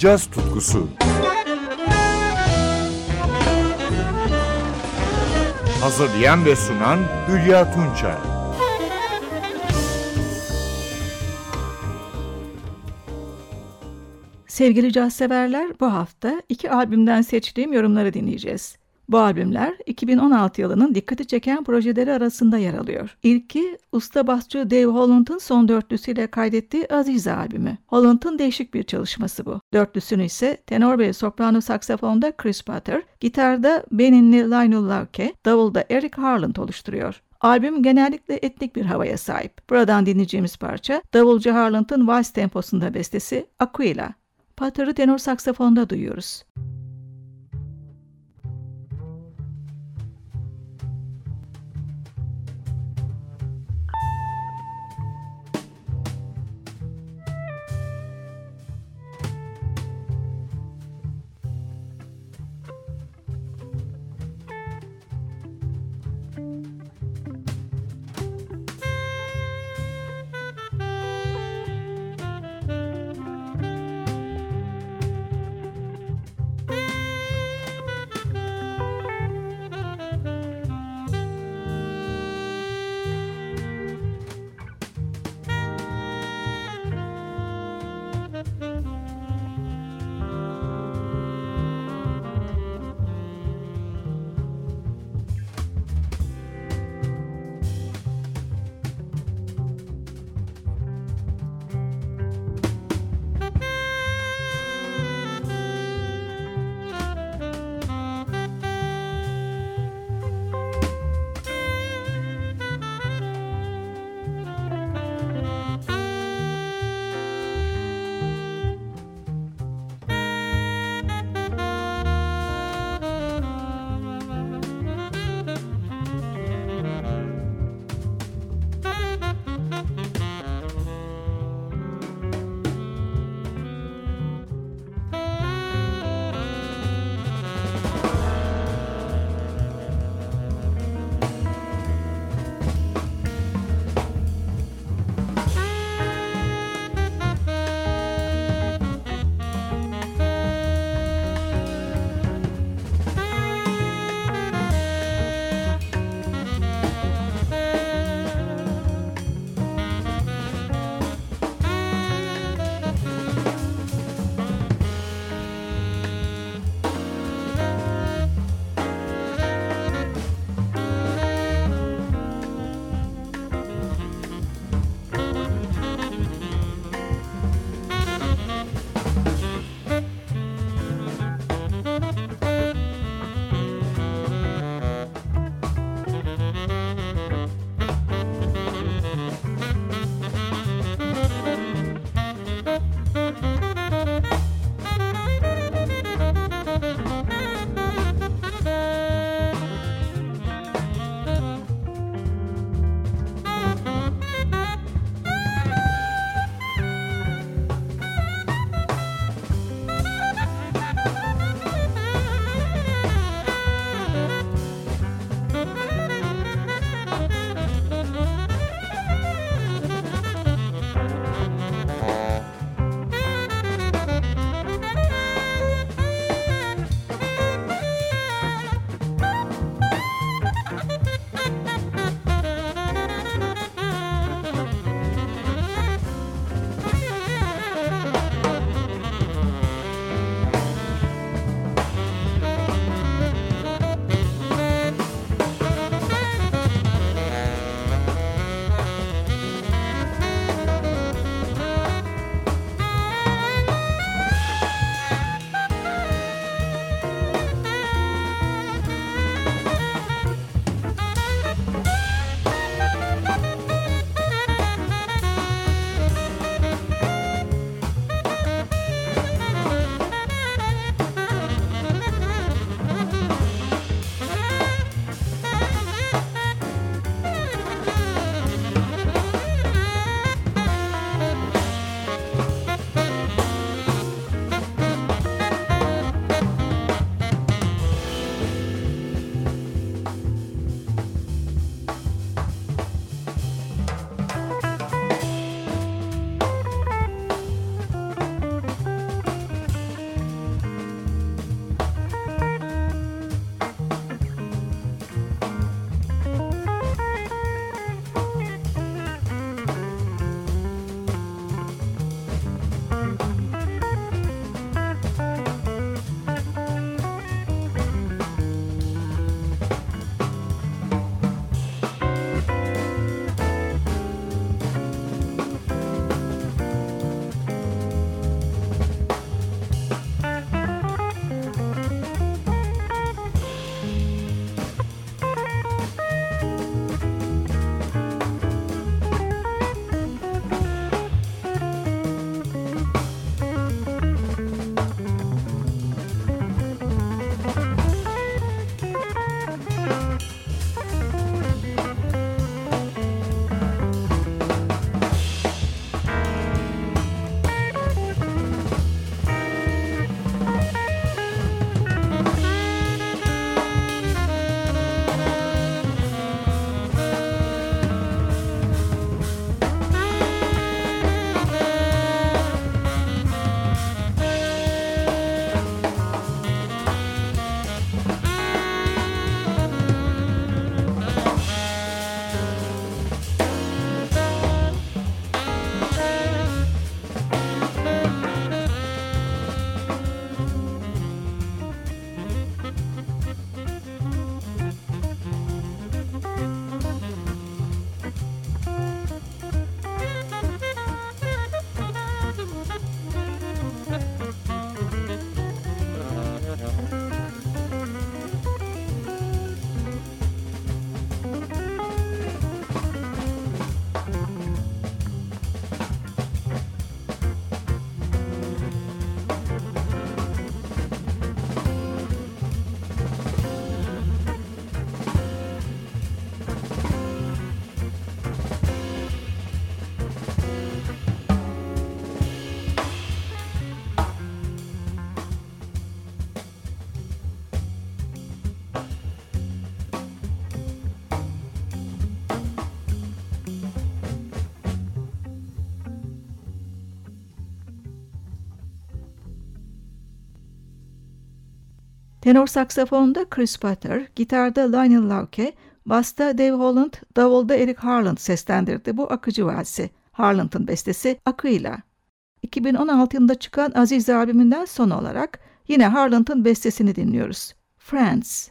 Caz Tutkusu. Hazırlayan ve sunan Hülya Tunçay. Sevgili caz severler, bu hafta iki albümden seçtiğim yorumları dinleyeceğiz. Bu albümler 2016 yılının dikkati çeken projeleri arasında yer alıyor. İlki, usta basçı Dave Holland'ın son dörtlüsüyle kaydettiği Aziza albümü. Holland'ın değişik bir çalışması bu. Dörtlüsünü ise tenor ve soprano saksafonda Chris Potter, gitarda Beninli Lionel Larke, davulda Eric Harland oluşturuyor. Albüm genellikle etnik bir havaya sahip. Buradan dinleyeceğimiz parça, davulcu Harland'ın vals temposunda bestesi Aquila. Potter'ı tenor saksafonda duyuyoruz. Tenor saksafonda Chris Potter, gitarda Lionel Larke, basta Dave Holland, davulda Eric Harland seslendirdi bu akıcı valsi. Harland'ın bestesi Aquila. 2016 yılında çıkan Aziza albümünden son olarak yine Harland'ın bestesini dinliyoruz. Friends.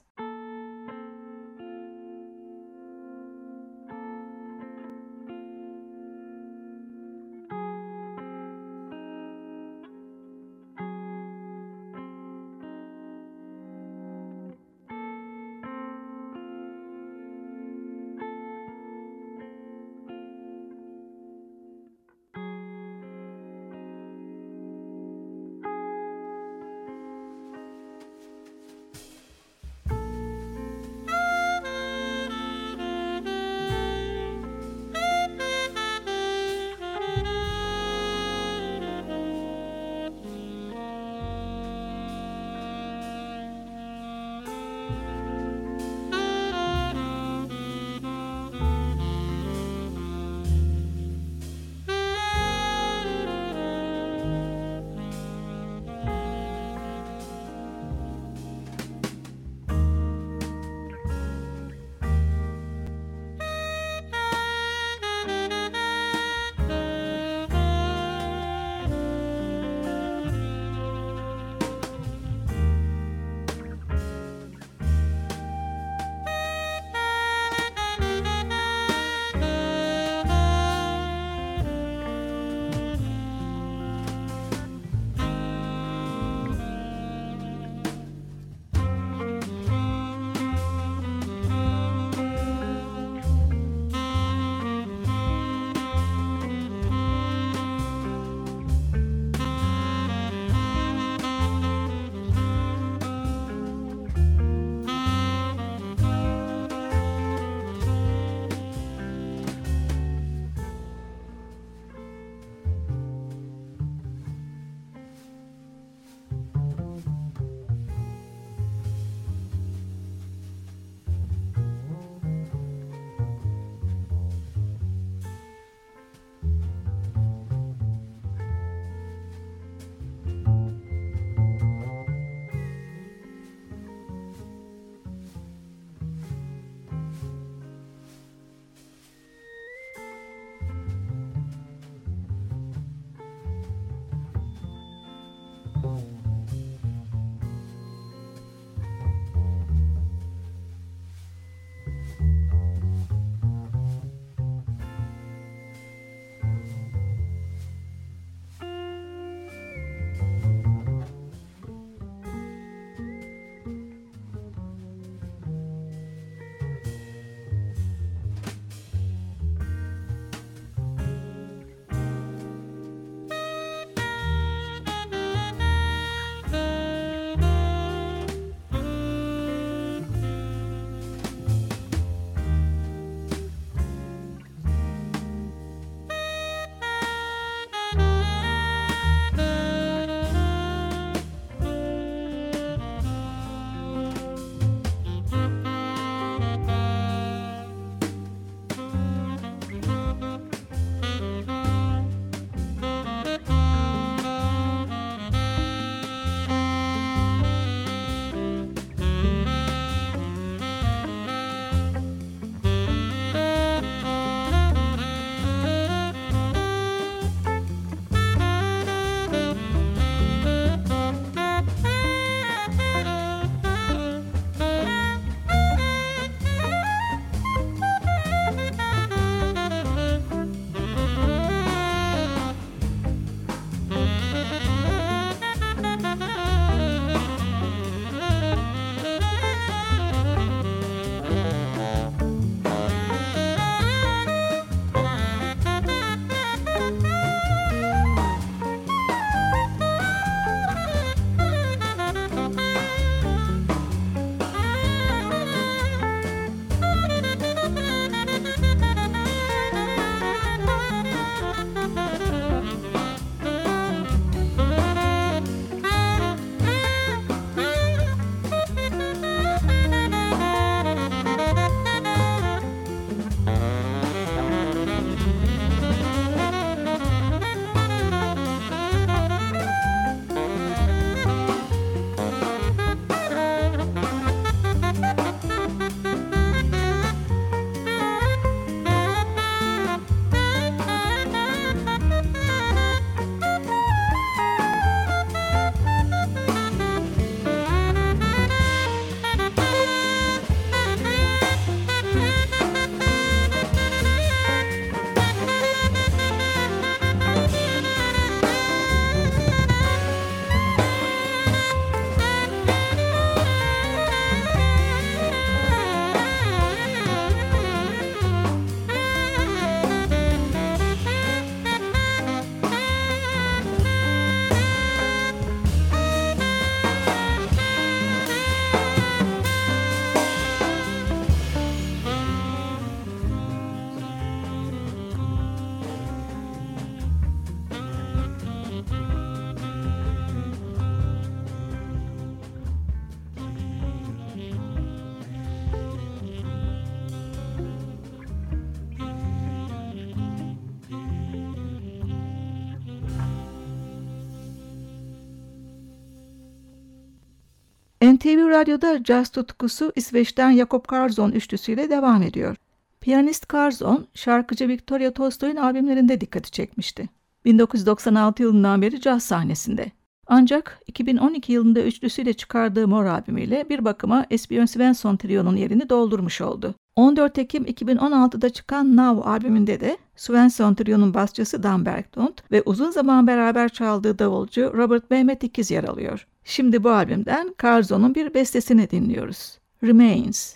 NTV Radyo'da Caz Tutkusu İsveç'ten Jacob Karlzon üçlüsüyle devam ediyor. Piyanist Karlzon, şarkıcı Victoria Tolstoy'un albümlerinde dikkati çekmişti. 1996 yılından beri caz sahnesinde. Ancak 2012 yılında üçlüsüyle çıkardığı Mor albümüyle bir bakıma Esbjörn Svensson Trio'nun yerini doldurmuş oldu. 14 Ekim 2016'da çıkan Now albümünde de Svensson Trio'nun basçısı Dan Berglund ve uzun zaman beraber çaldığı davulcu Robert Mehmet İkiz yer alıyor. Şimdi bu albümden Karlzon'un bir bestesini dinliyoruz. Remains.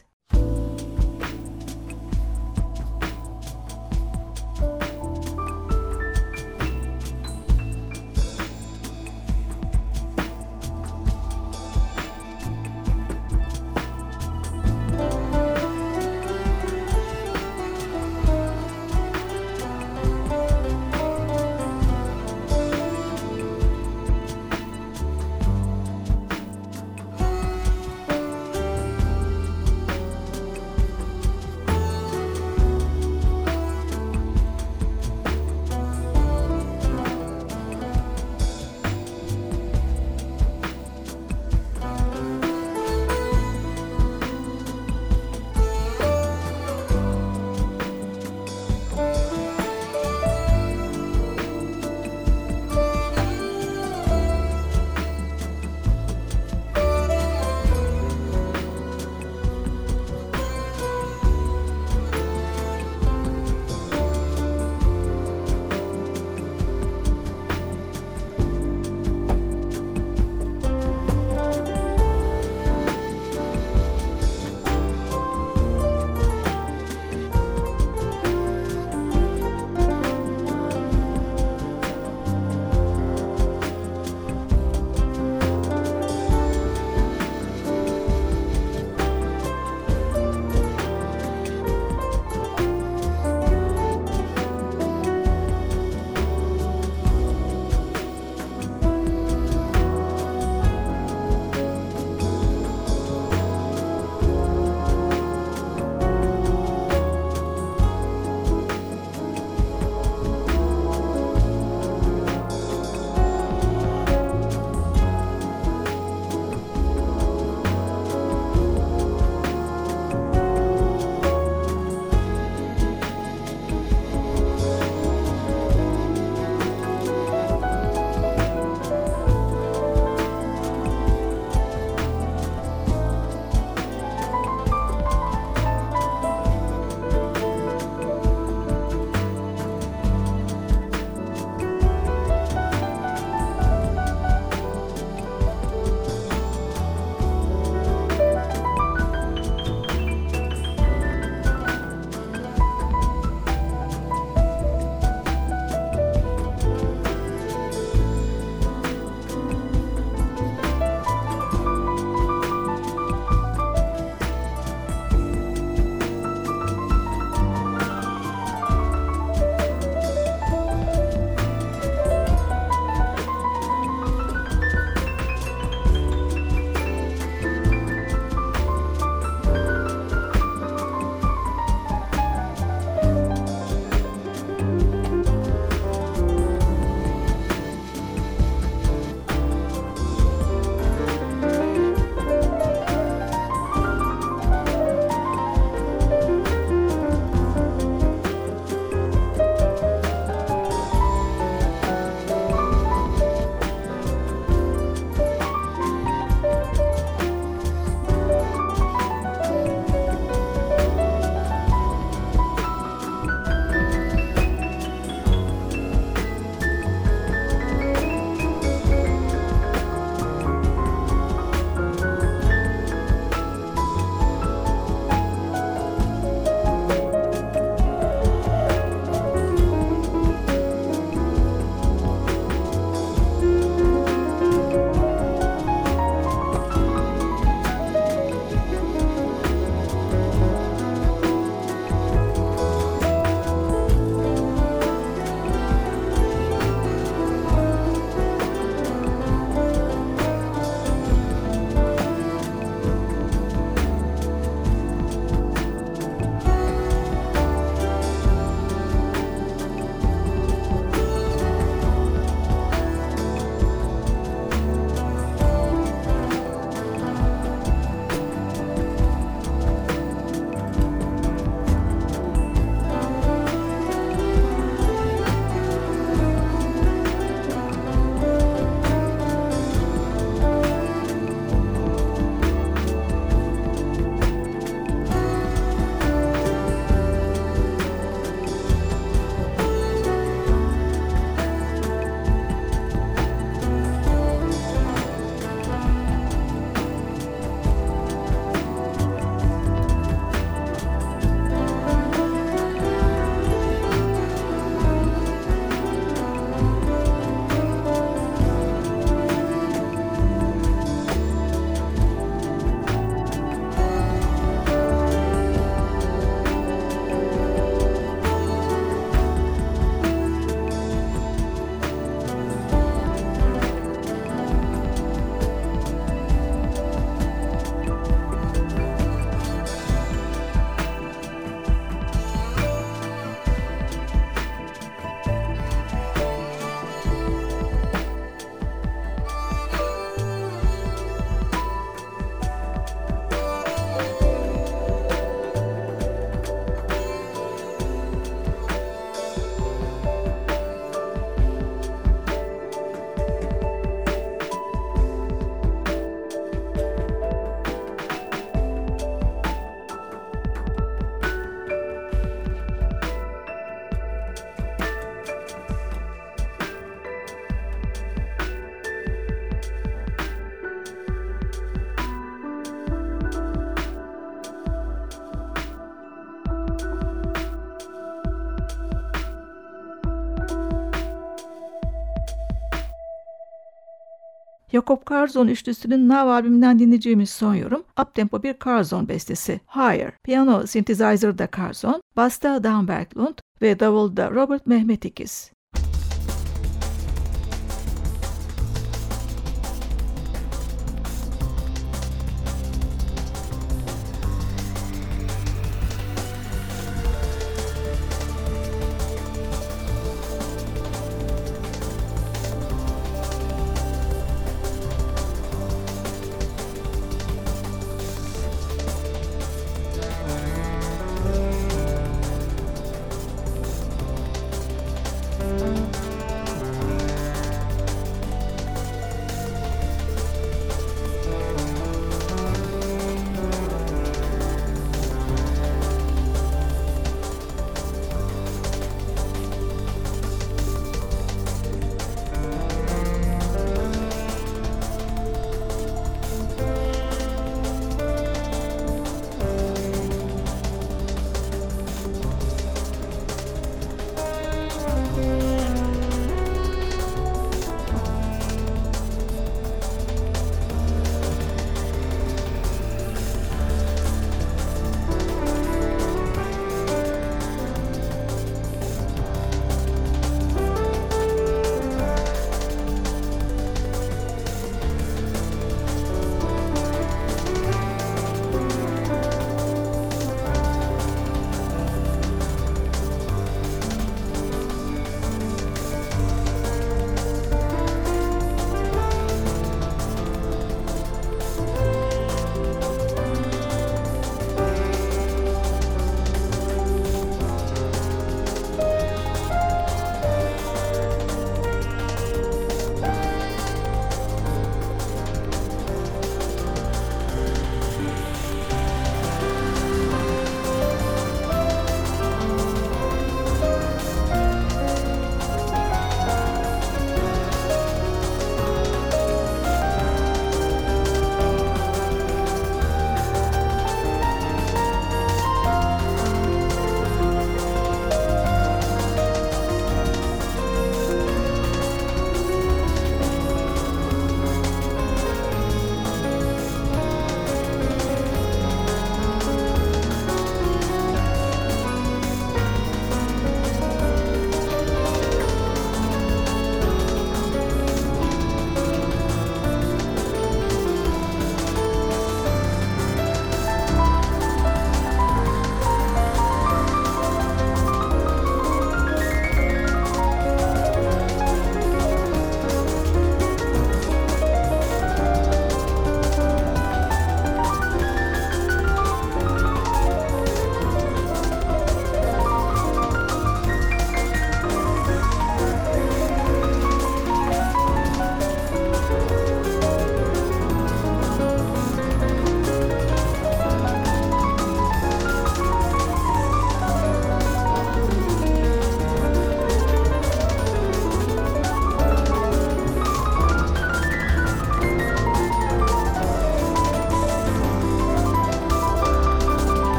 Jacob Karlzon üçlüsünün Now albümünden dinleyeceğimiz son yorum, uptempo bir Karlzon bestesi Higher. Piyano synthesizer'da Karlzon, basta Dan Berglund ve davulda Robert Mehmet İkiz.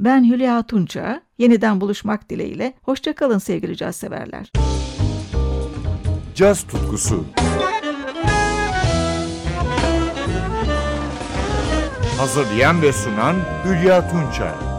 Ben Hülya Tunçay. Yeniden buluşmak dileğiyle. Hoşça kalın sevgili caz severler. Caz tutkusu. Hazırlayan ve sunan Hülya Tunçay.